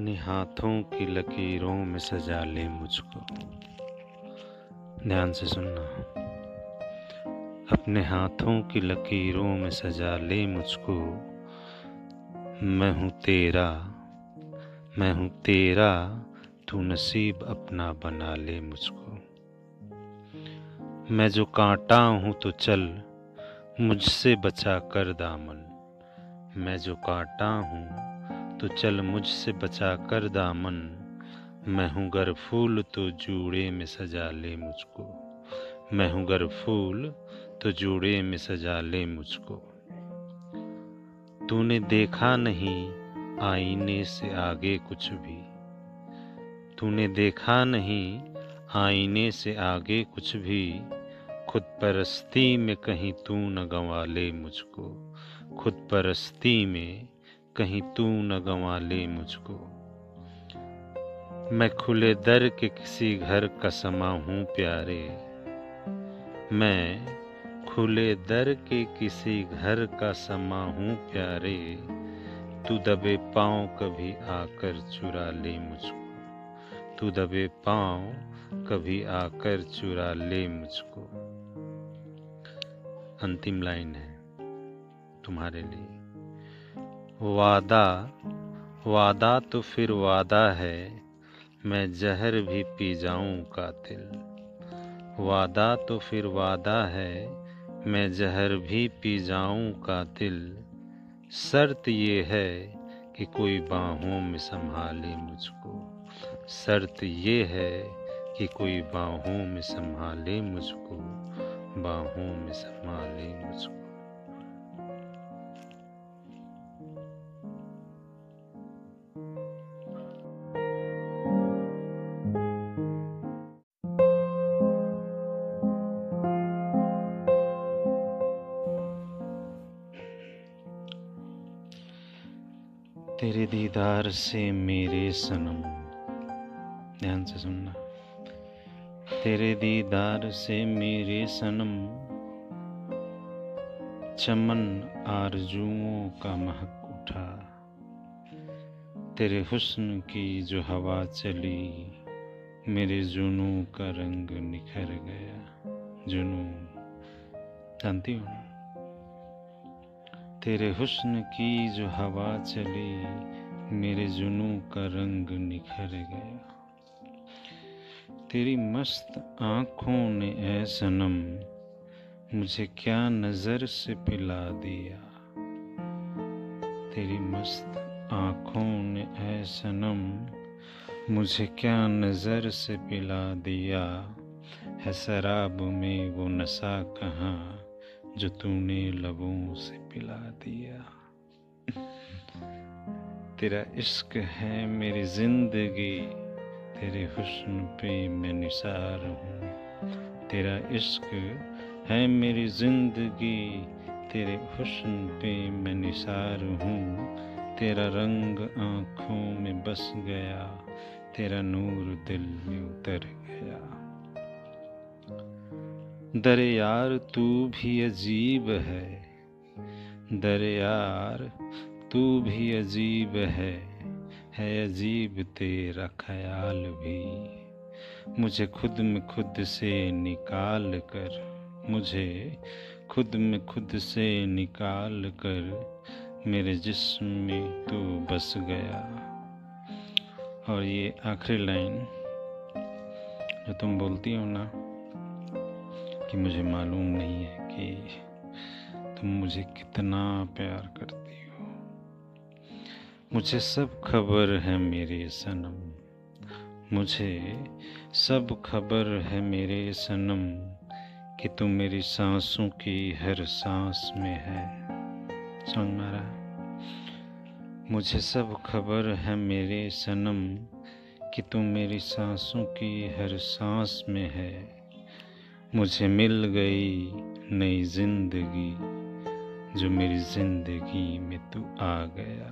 अपने हाथों की लकीरों में सजा ले मुझको। ध्यान से सुनना, अपने हाथों की लकीरों में सजा ले मुझको। मैं हूँ तेरा तू नसीब अपना बना ले मुझको। मैं जो कांटा हूँ तो चल मुझसे बचा कर दामन, मैं जो कांटा हूँ तो चल मुझसे बचा कर दामन। मैं हूँ गर फूल तो जूड़े में सजा ले मुझको, मैं हूँ गर फूल तो जूड़े में सजा ले मुझको। तूने देखा नहीं आईने से आगे कुछ भी, तूने देखा नहीं आईने से आगे कुछ भी। खुद परस्ती में कहीं तू न गंवा ले मुझको, खुद परस्ती में कहीं तू न गंवा ले मुझको। मैं खुले दर के किसी घर का समा हूँ प्यारे, मैं खुले दर के किसी घर का समा हूँ प्यारे। तू दबे पाँव कभी आकर चुरा ले मुझको, तू दबे पाँव कभी आकर चुरा ले मुझको। अंतिम लाइन है तुम्हारे लिए। वादा तो फिर वादा है, मैं जहर भी पी जाऊं कातिल। वादा तो फिर वादा है, मैं जहर भी पी जाऊं कातिल। शर्त ये है कि कोई बाहों में संभाले मुझको, शर्त ये है कि कोई बाहों में संभाले मुझको, बाहों में संभाले मुझको। तेरे दीदार से मेरे सनम, ध्यान से सुनना। तेरे दीदार से मेरे सनम, चमन आरजुओं का महक उठा। तेरे हुस्न की जो हवा चली, मेरे जुनू का रंग निखर गया। जुनू जानती हो ना। तेरे हुस्न की जो हवा चली, मेरे जुनू का रंग निखर गया। तेरी मस्त आँखों ने ऐ सनम, मुझे क्या नज़र से पिला दिया। तेरी मस्त आँखों ने ऐ सनम, मुझे क्या नज़र से पिला दिया। है शराब में वो नशा कहाँ, जो तूने लबों से पिला दिया। तेरा इश्क है मेरी जिंदगी, तेरे हुस्न पे मैं निसार हूँ। तेरा इश्क है मेरी जिंदगी, तेरे हुस्न पे मैं निसार हूँ। तेरा रंग आँखों में बस गया, तेरा नूर दिल में उतर गया। दरे यार तू भी अजीब है, दरे यार तू भी अजीब है अजीब तेरा ख्याल भी। मुझे खुद में खुद से निकाल कर, मुझे खुद में खुद से निकाल कर, मेरे जिस्म में तू बस गया। और ये आखिरी लाइन जो तुम बोलती हो ना कि मुझे मालूम नहीं है कि तुम मुझे कितना प्यार करती हो। मुझे सब खबर है मेरे सनम, मुझे सब खबर है मेरे सनम, कि तुम मेरी सांसों की हर सांस में है। समझ में आ रहा है। मुझे सब खबर है मेरे सनम, कि तुम मेरी सांसों की हर सांस में है। मुझे मिल गई नई जिंदगी, जो मेरी जिंदगी में तू आ गया,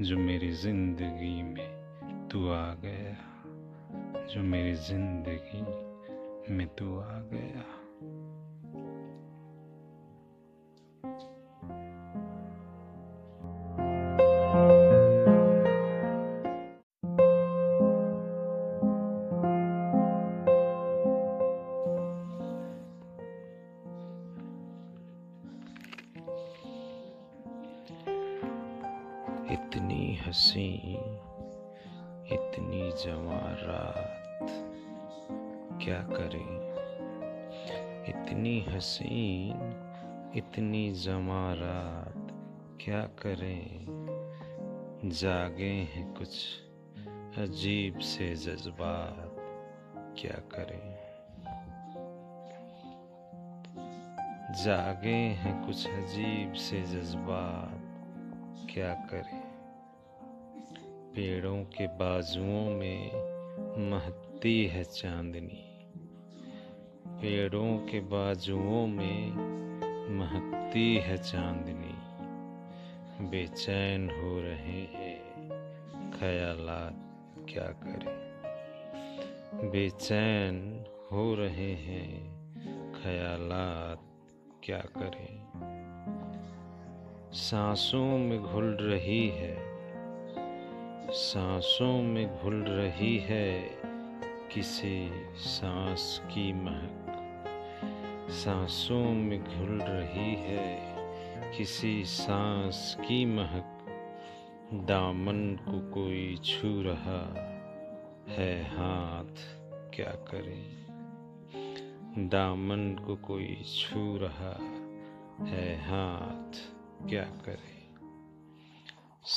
जो मेरी जिंदगी में तू आ गया, जो मेरी जिंदगी में तू आ गया। हंसी इतनी जवां रात क्या करें, इतनी हसीन इतनी जवां रात क्या करें। जागे हैं कुछ अजीब से जज्बात क्या करें, जागे हैं कुछ अजीब से जज्बात क्या करें। पेड़ों के बाजुओं में महकती है चांदनी, पेड़ों के बाजुओं में महकती है चांदनी। बेचैन हो रहे हैं ख्यालात क्या करें, बेचैन हो रहे हैं ख्यालात क्या करें। सांसों में घुल रही है, सांसों में घुल रही है किसी सांस की महक, सांसों में घुल रही है किसी सांस की महक। दामन को कोई छू रहा है हाथ क्या करें, दामन को कोई छू रहा है हाथ क्या करें।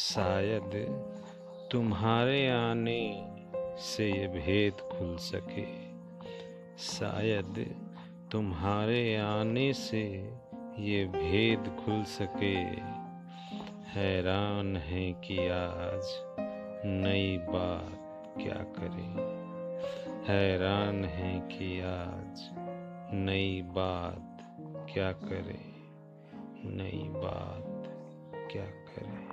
शायद तुम्हारे आने से ये भेद खुल सके, शायद तुम्हारे आने से ये भेद खुल सके। हैरान हैं कि आज नई बात क्या करें, हैरान हैं कि आज नई बात क्या करें, नई बात क्या करें।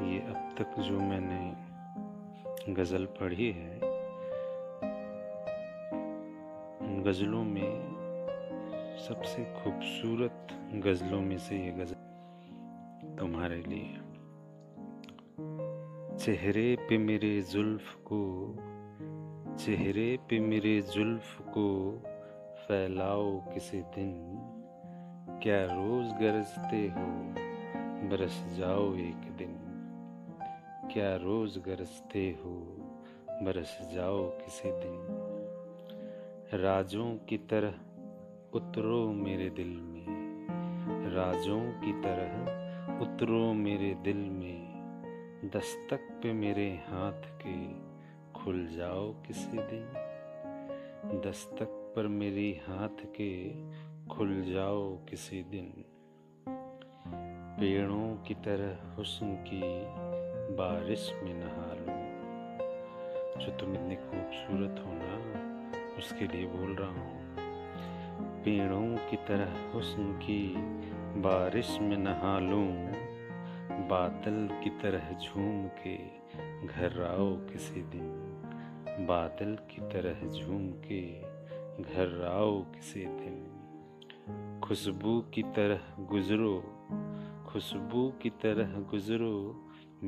ये अब तक जो मैंने गज़ल पढ़ी है, उन गज़लों में सबसे खूबसूरत गज़लों में से ये गज़ल तुम्हारे लिए। चेहरे पे मेरे जुल्फ को, चेहरे पे मेरे जुल्फ को फैलाओ किसी दिन। क्या रोज़ गरजते हो बरस जाओ एक दिन, क्या रोज़ गरजते हो बरस जाओ किसी दिन। राजों की तरह उतरो मेरे दिल में, राजों की तरह उतरो मेरे दिल में। दस्तक पे मेरे हाथ के खुल जाओ किसी दिन, दस्तक पर मेरी हाथ के खुल जाओ किसी दिन। पेड़ों की तरह हुस्न की बारिश में नहा लो, जो तुम इतने खूबसूरत हो ना उसके लिए बोल रहा हूँ। पेड़ों की तरह हुस्न की बारिश में नहा लो, बादल की तरह झूम के घर आओ किसी दिन, बादल की तरह झूम के घर आओ किसी दिन। खुशबू की तरह गुजरो, खुशबू की तरह गुजरो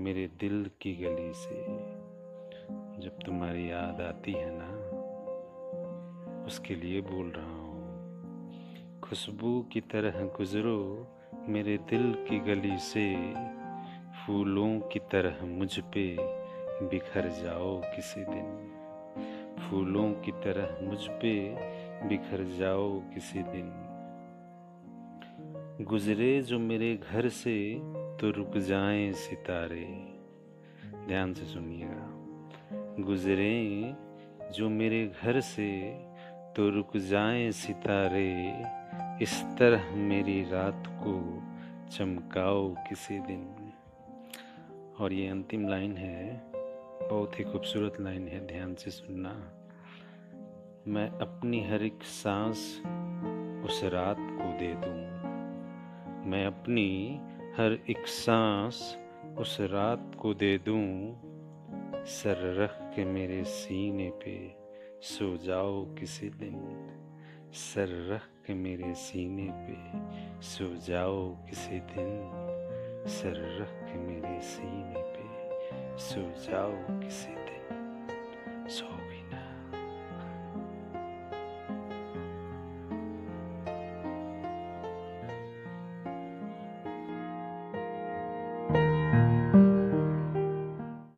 मेरे दिल की गली से। जब तुम्हारी याद आती है ना उसके लिए बोल रहा हूँ। खुशबू की तरह गुजरो मेरे दिल की गली से, फूलों की तरह मुझ पे बिखर जाओ किसी दिन, फूलों की तरह मुझ पे बिखर जाओ किसी दिन। गुजरे जो मेरे घर से तो रुक जाएं सितारे, ध्यान से सुनिएगा। गुजरें जो मेरे घर से तो रुक जाएं सितारे, इस तरह मेरी रात को चमकाओ किसी दिन। और ये अंतिम लाइन है, बहुत ही खूबसूरत लाइन है, ध्यान से सुनना। मैं अपनी हर एक सांस उस रात को दे दूँ, मैं अपनी हर एक सांस उस रात को दे दूं। सर रख के मेरे सीने पे सो जाओ किसी दिन, सर रख के मेरे सीने पे सो जाओ किसी दिन, सर रख के मेरे सीने पे सो जाओ किसी दिन, सो भी